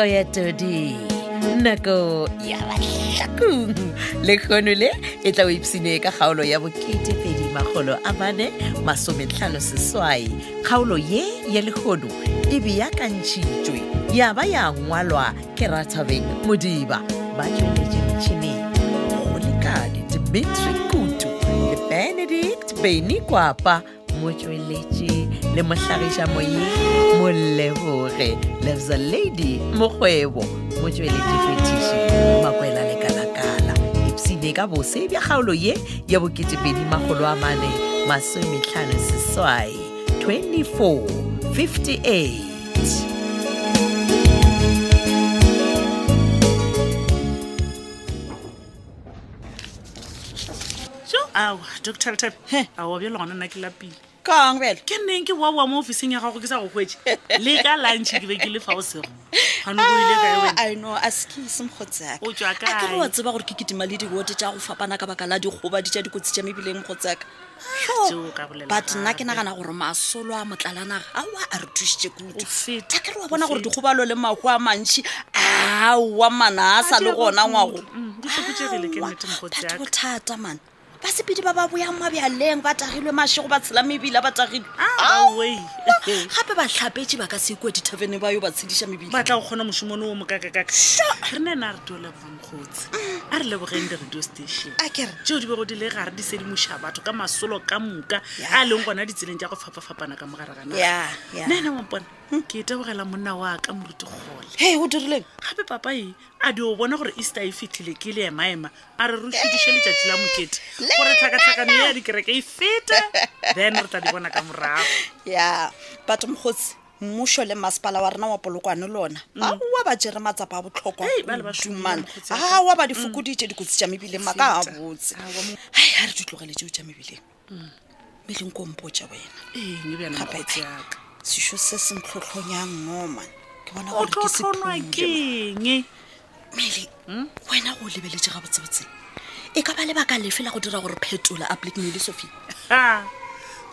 Nakoyatodi, Nako Yalaku, Lekonule, Etawipsineka, Holo Yavocate, Pedi Maholo Abane, Masomet Halos Swai, Holo Ye, Yelhodu, Ibiakan Chinjui, Yabaya, Walwa, Kerataving, Mudiba, Bajin Chini, Holy Card, Dimitri Kutu, Benedict, Beniquapa. Mochwelechi le mohlagisha moyi molebore levza lady mogwebo mochwelechi fetishi makwela le kalakala ipsine ka bose bya gaolo ye ya boketepedi magolo a mane masomitlhano seswai 2458 so Dr. Tap awo bya lona na kilapi Kong well, can think what more fishing a hog is out which legal lunch give a faucet. I know, ask some hot sack. Oh, Jack, I what's about kicking my little water jar of Panacabacala, Jehovah, did good Jimmy Billing hot sack. But Nakanagana or Masola, Matalana, our artistic good feet. Take a one hour to Hubalo, Mawa Manchi, ah, Wamana, Salona. Basi pidi baba buya mabya leng ba tagilwe mashogo ba tsela mebila ba tagilwe ah we gape ba hlapetse ba ka sekwe di tavene ba yo ba tsedisha mebila ba tla go gona moshimone o mokakakaka re ne na re tola bongkhotsi a re lebogeng de radio station a kere tjo di bo go di le gare di sedi moshabatho ka masolo ka muka a leng gona di tseleng tja go fapafapana ka mogaragana ya nena mo mpona ke tabogela monna wa ka moruti gole hey o dirileng gape papa e a di o bona gore Easter e fitile ke le maema a re ru shudishele tja tla mokete then yeah, but mkhotsi mmusho le masipala wa rena wa polokwane lona a wa ba jere matsapa a botlhokwa dumana a wa ba di fukuditse di kutsitsa mebile maka a botse ha re tlogeletse o tsa mebile meleng ko mpotsa wena nne bana ba petse yaka si sho se se mtlhotlhonya ngoma ke bona gore ke se tlhotlhonya meli wena go lebeletse ga botsebotse e ka ba le baka le fela go dira gore Phetola a applicate le Sophia ha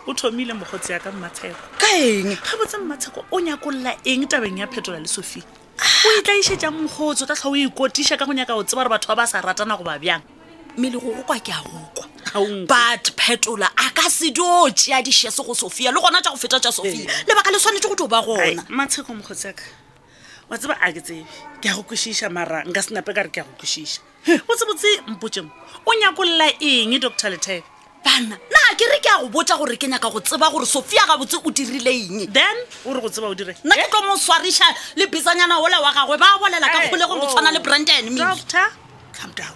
o thomile mogotsi ya ka mmatheko ka eng ga botsa mmatheko o nya go lla eng tabeng ya Phetola le Sophia o itla ishetsa mogotsi ka tlhao o ikotisha ka go nya ka o tseba re batho ba sa ratana go ba byang mmeli go kwa ke a go but Phetola a ka se dotse ya di shese go Sophia le gona tja go feta tja Sophia le baka le swanetse go toba gona mmatheko mogotsi ya ka wa tseba a getse ke go kushisha mara nka se nape ka re ke go kushisha what's about the mpuchum? Onyakola ing, Doctor Lete. Bana, na kirika or water or rekenaka or Saba or Sophia would relay. Then, Urozo did it. Nakakomo Swarisha, Lipisana, Ola, Wabawala, like a Polo, Brandon. Doctor, come down.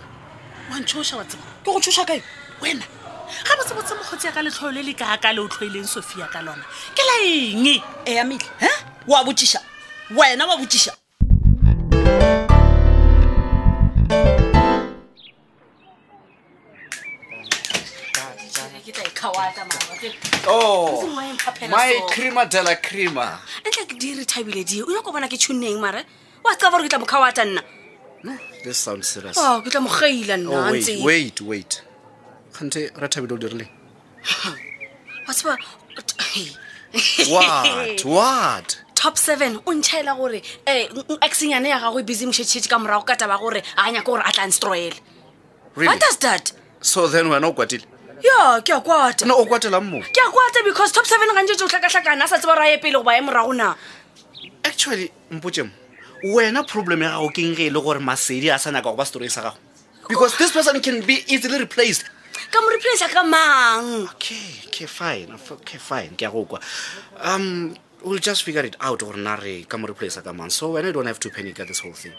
One Chosha, go to Shaka. When? How was about some Hotakalis, Lilica, Galo, Trailing Sophia Galona? Killing, eh, Amik, eh? Wabuchisha. When I would oh, my crema de la crema. And like dear Tabby, you don't go on like a name, Mara. What's over with Kawatan? This sounds serious. Oh, get a Mohilan. Oh, wait. Can't I retabil dearly? What's what? What? Top 7. Unchela ore. Eh, axing an air, how we busy Chicham Raukatabore, Anyakor Atlanstroil. What does that? So then we're not got it. Yeah, ke a kwata. No o kwatela mmo. Ke a kwata because top 7 ga nje tsotlaka hlakana sa tsebara ye pele go ba e moraona. Actually, mpotse wena problem ya go keng ge le gore Masedi a sana ka go ba story sa gago. Because this person can be easily replaced. Ka mo replace ka mang? Okay, fine. Ke a go kwa. We'll just figure it out or nare ka mo replace ka mang. So when I don't have to panic at this whole thing.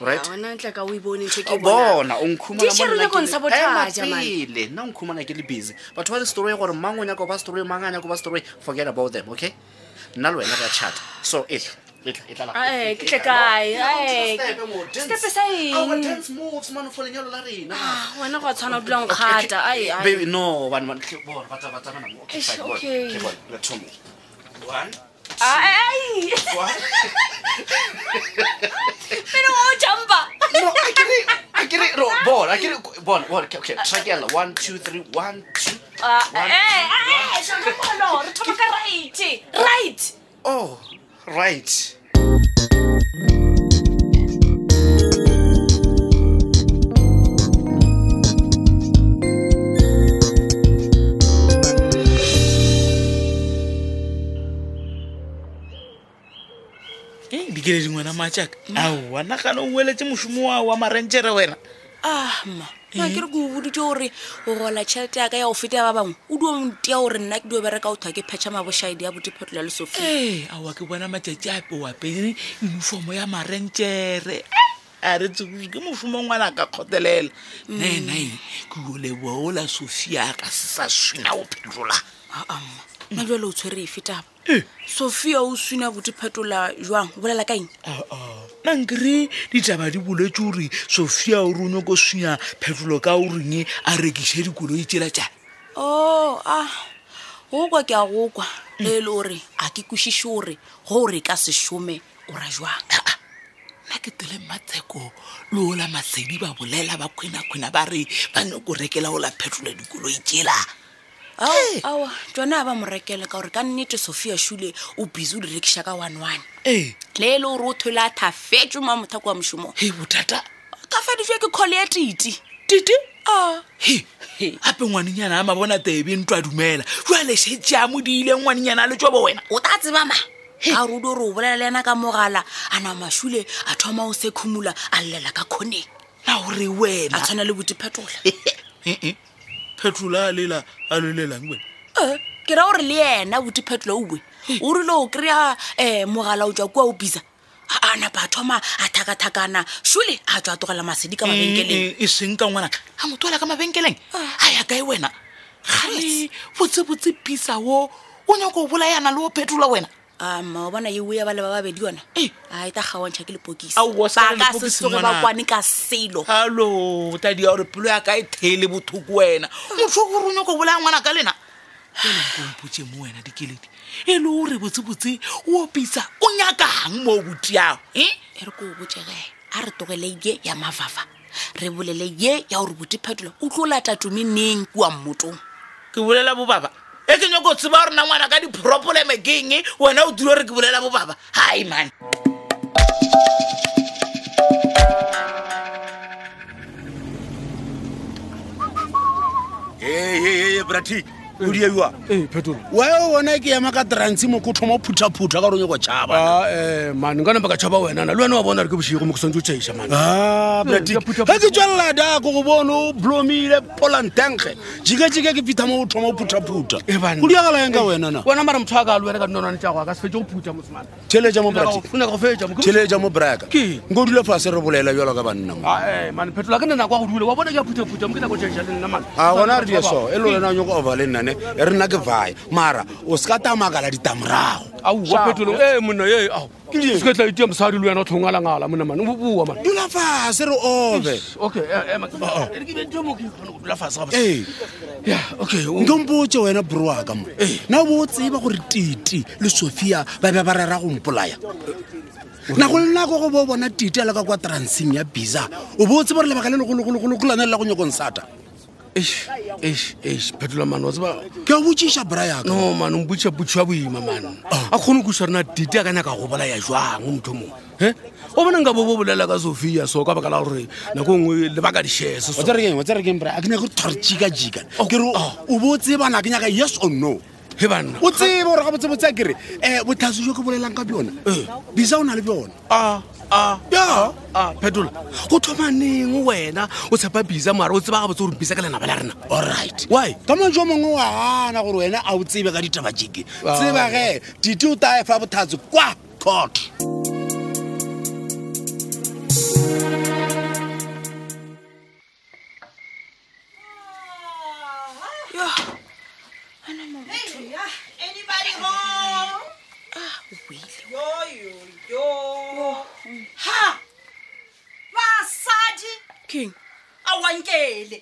Right? Bona ntla ka o ibone tsheke bona. Bona o nkhumana mo nna. Di tshirele go ntsa botlaja man. Pele, na o nkhumana ke le busy. But what the story gore mangonya ka ba story manganya ka ba story, forget about them, okay? Nna lwena re chat. So itla. Ai, ke kae? Ai. Step aside. Our dance moves man for lenyalo la rena. Ah, wena go tshwana o dlang khata. Ai. Baby, no, one ke bona, bata bana mo. Okay, fine. Okay, bona. Let's go. One. Ay! What? Pero oh, jumpa. No, I get it. No, ball. I get it. Ball. Okay. Try again. 1, 2, 3. 1, 2. Hey! Jumpa no. Toma right. Oh, right. machaka awa na kana uweletse mushumo wa marenjere wena ah ma na ke re go buditse hore go gola tshete ya ka ya ofita ba bang o duo ntia hore nna ke duo bereka o thwa ke phetsa ma bo shaidi ya buti Phetola le Sophia awa ke bona matjatji a po wa pele uniform ya marenjere a re tsuku ke mushumo ngwana ka khotelela ne nai go le bo la Sophia ka sa swina o Phetola na jwa lo tshwere ifita Sophia o swina buti Phetola jwang bolela kaeng nangri di taba di boletse hore Sophia o runyo go swina Phetola ka o runye a rekishe dikolo itjela tja o kwa ke a go kwa le lore a ke kushishore gore ka seshome o ra jwang na ke tele matseko lo la matsedi ba bolela ba khwena ba re ba no go rekela ola Phetola dikolo itjela awa jona ba morekele ka hore ka nnete Sophia shule o busy o direkisha ka 11 le lo ruthola thafetjwa ma motho kwa mshumo botata ka feditswe ke collectiti titi hape ngwaninyana a mabona tebe ntwa dumela jwale shetse a modile ngwaninyana le tjobo wena o tatse mama ka rudo ro bolela yena ka mogala ana mashule a thoma o sekhumula a llela ka khone la hore wena a tsana le buti Phetola Phetola lela a lelang wena ke ra hore le yena buti Phetola o bue o ri lo kriya mogala o tjwa kwa o biza ana ba thoma a thakathakana shule a tjwa togela masedi ka mabenkeleng e seng ka ngwana a motho la ka mabenkeleng a ya kae wena khali botse pisa wo o nyako bula yana le o Phetola wena o bona ye uya ba le ba babedi yona a ita gawantsha ke le pokisi ba ka se soga ba kwane ka selo hallo tadi ya re pelo ya ka e thele bothuku wena motho go runyo go bula ngwana ka lena le komputse mo wena dikeledi e le o re botsebotse o opisa o nyakang mo butiao e re go botsegeng a re togeleile ya mavafa re bolele ye ya o re buti Phetola o tlola tatumi neng kwa motho ke bolela bo baba e ke nyoko tsiba rena ngwana ka di problem keng wena o dilo re ke bolela bo baba hai man brati o di ewa Phetola wa wona ke ya maka trantsi mo go thoma phutha ka ronyoko chaba man ngana baka chaba wena na le wena wa bona re ke boshego mo go sontse tshisa man brati ha ke tjalla da go bona blomile polantenge jike ke pitha mo thoma phutha o di agala yenga wena na wena mara motho ka lwere ka nonane tja go ka se fetse go phutha mo tsmana cheleja mo brati funa go fetse mo cheleja mo braka ngo dilo fase re bolela jalo ka banna man Phetola ka nna kwa go dule wa bona ke phutha mo ke na go tshisa le nna man gona re so e lo rena nyo go overle nna rena ke vai mara o ska ta magala ditamrao awu Phetola mona ke ska tla item sa dilu yana thongala ngala mona man o bua man dula fa se re ove okay e ke bentho mo ke dula fa sa ba ya okay ngomboje wena broa ka mo na bo tsiba gore titi le Sophia ba rara go mpolaya na go nna go bo bona titi ala ka kwa transing ya biza o bo tsiba re le bakale le go lana la go nyokonsata Phetola man wa tsaba ke o butshisha braya ka no man o butsha boima man a khone go shwana dite ya kana ka go bola ya jwang motho mo o bona nga bo bolela ka Sophia so ka bakala gore na go ngwe le baka di sheso so o tsere ke mbra akina go torchika ke re o botse bana ke nya ka yes or no he bana o tsebe gore ga botsebotse a kere botlhaso jo ke bolelang ka biona biza ona le biona Phetola go thoma neng wena o tsapa biza mara o tseba ga botse gore biza ka lena ba la rena all right why tama jo mongwe wa ana gore wena a o tsebe ka ditaba jike tseba ge diti o tae fa bothatso kwa court King awankele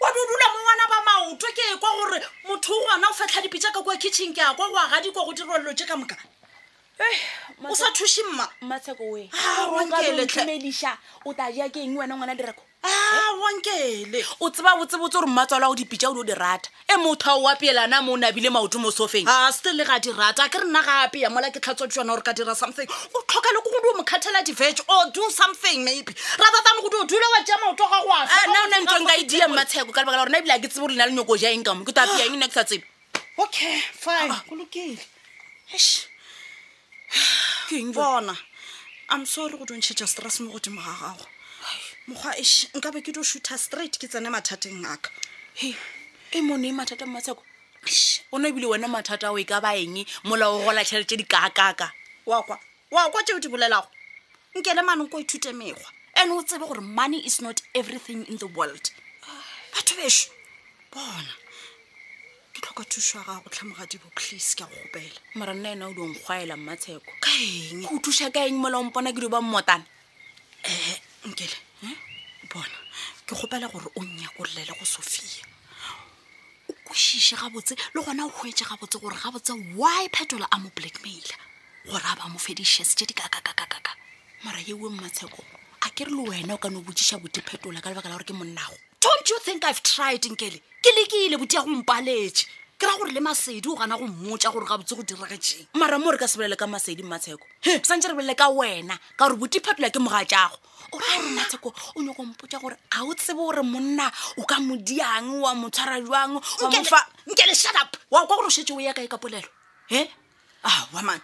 wa dudula mwana ba maoto ke kwa gore motho o gana o fetla dipitsa ka kwa kitchen ke a kwa go ga di kwa go dirollo tse ka moka o sa thushi mma matseko we awankele tlemelisha o ta ja ke eng wena ngwana direko awankele o tseba botsebotse gore mmatswala o dipitsa o di rata motho wa pelana mo nabile maoto mo sofeng a stele ga di rata ke rena ga ape ya mola ke tlhatso tswana gore ka dira something o tlhokala go go mo khatela di veg or do something maybe rather than go do dula wa jama o toga go a na o neng tonga idea matheko ka lebaka la gore nabile ke tsebo rena le nyoko ja eng ka mo ke tapia eng next tsebe okay fine go lokile eish ke ngwana I'm sorry go don't just stress mo go di magago. Mogwa eish nka be ke do shooter straight ke tsena mathateng aka. Hey, e mone mathata matsako. O no bile wena mathata o e ka baeng mola o gola tshelletse dikakaka. Wa kwa tsheo di bolelago. Nkele mane nko ithute megwa. And o tsebe gore money is not everything in the world. Batho besho. Bona. Ke tlhoka thuso ga go tlhamoga di boklis ka go gopela. Mara nna ena o dong khwaela mmatheko. Ka eng? Go thusa ka eng mola mpona ke do ba mmotana. Nkele. Bona. Ke gopela gore o nya go rlele go Sophia. O khushise ga botse le gona o hwetse ga botse gore ga botse why Phetola a mo blackmailer. Gore aba mo fedishes tse dikakakakaka. Mara yewe mmatheko. A ke re lo wena o ka no botshisa bote Phetola ka lebaka la gore ke monnago. Don't you think I've tried Nkele? Kelekile botia go mpaletse. Ke ra gore le Masedi o gana go mmotsa gore ga botse go dira kgeng. Mara mo re ka sebelele ka Masedi Matheko. Sa ntse re belele ka wena ka gore boti Phetola ke mogatjago. O ra gore Matheko o nyo go mpotsa gore a o tsebe gore monna o ka modiang wa motshwara jwang wa mofa. Nkele shut up. Wa go rosetse o ya kae ka polelo. Ah, wa man.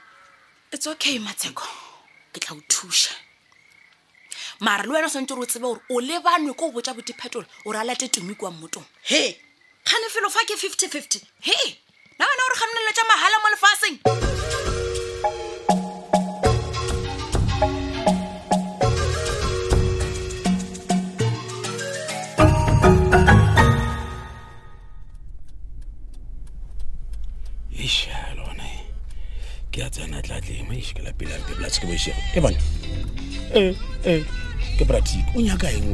It's okay Matheko. Ke tla o thusha. Mara lo wena sentse re tsebe gore o le banwe go botsa boti Phetola o ra late tumi kwa mmotong. He, khane felo fa ke 50-50. He, na bana o re khamnela tsa mahala mo lefaseng. Isha lone. Ke a tsena tlatle me ishkela pila ke blatse ke boishe. E bana. Ke pratik o nyaka eng o?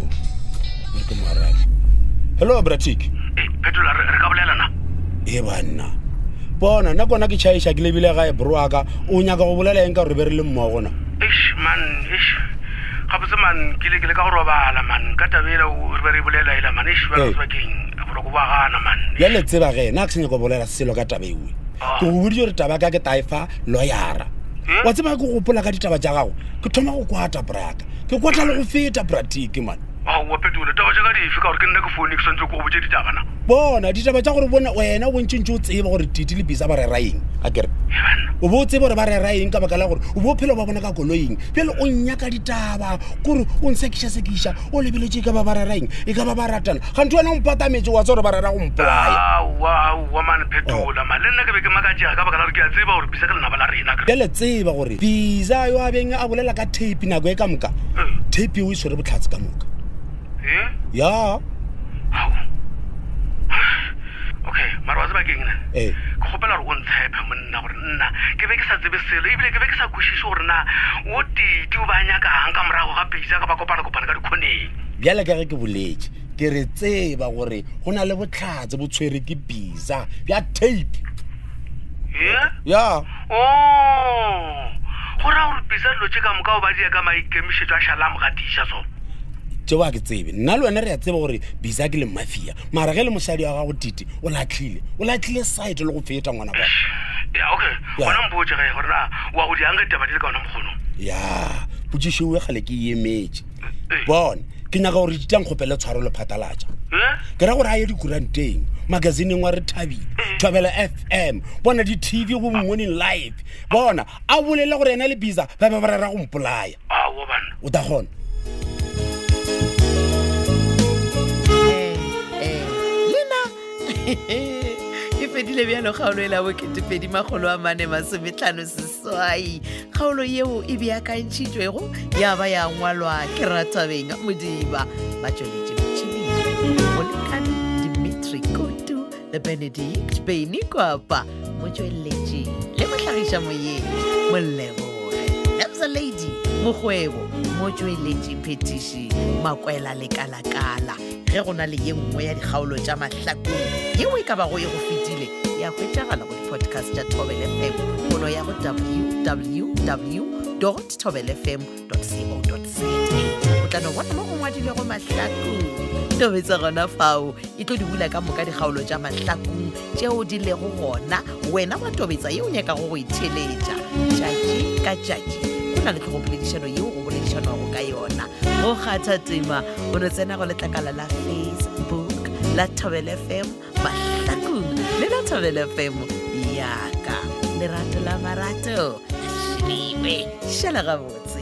Ke mo arabe. Hello Bratik. Phetola re ka bolelana. E bana. Bona na kona ke chaisha ke lebile ga e broaka o nyaka go bolela eng ka re be re le mmogona. Eish man, eish. Ga botse man ke le ka go robala man. Ka tabela o re be re bolela ela man. Eish ba re tswa keng. Ba go bagana man. Ya le tseba ge na ke se nyaka bolela selo ka tabe ewe. Ke go budi re taba ka ke taifa lawyer. Wa tseba go gopola ka ditaba tja gago. Ke thoma go kwata braka. Ke kwatla le go feta Bratik man. Wa Phetola taba tsa ka dife ka gore ke nne ke phone ke santse go botse ditaba na bona ditaba tsa gore bona wena o ntse o tseba gore titi le bisa ba re raeng akere o bo tseba gore ba re raeng ka bakala gore o bo phelo ba bona ka goloing pele o nya ka ditaba gore o nsekisha o lebele tshika ba ba re raeng e ka ba ratana ga ntwana o mpata metse wa tsore ba rara go mpolaya wa man Phetola malena ke be ke makatjha ka bakala gore ke a tseba gore bisa ka lena ba la rena ka pele tseba gore bisa yo a beng a bolela ka tape na go e ka moka tape o isore botlhatse ka moka. Yeah. Okay, Marwa's back in. Copper won't happen now. Quebec has the best lady, Quebec Sakushorna. What did you buy Naka and come around Pisa Copacopaconi? Yalagaric village. There is a worry. On a level cards about Cherokee Pisa. That tape. Yeah. Oh, what our Pisa Lucham Gaubadia Gamai Kemish Shalam Ratisha. Tjoa ke tsebe nna le wena re ya tseba gore bisa ke le mafia mara ge le mosadi wa go titi o latlile side le go feta ngwana ba ya okay bona mboje ge gore na wa go di anga taba dile ka ona mogono ya botšisho we gale ke yemetse bona ke nya ga gore ditang khopela tshwaro le phatalatsa ke ra gore a ye di kuranteng magazine ngwa re thabile thabela FM bona di TV go morning live bona a bolela gore ena le bisa ba ra go mpolaya a o bana o ta gona. If I did a no howler, I would get to pay my hollow man and my subitanus. So I howl you, Ibia can cheat you, Yavaya, Walwa, Kerataving, Mudiba, Majority, Volcan, Dimitri, Kotu, the Benedict, Benicoapa, Mojo Lady, Levacarisha Moye, Molevo, that's a lady, Mohuevo, Mojo Lady Petishi, Maquela Lecalacala. Rona le yengwe ya digaolo tja mahlakong yewe ka ba go e go fitile ya kwetagala go podcast tja Thobel FM ono ya go www.thobelfm.co.za o tla no bona mo go ngwadile go mahlakong tobetsa gona fao e tlo di bula ka moka digaolo tja mahlakong tjeo di le go gona wena wa tobetsa yeo nyaka go itheletsa tjaki ka tjaki na le tlhokomedišano yeo go boledišanago ka yona go kgatha tema o ne tsena go letlakala la Facebook la Thobel FM mahlakong le la Thobel FM yaka lerato la marato shebe shala gabotse.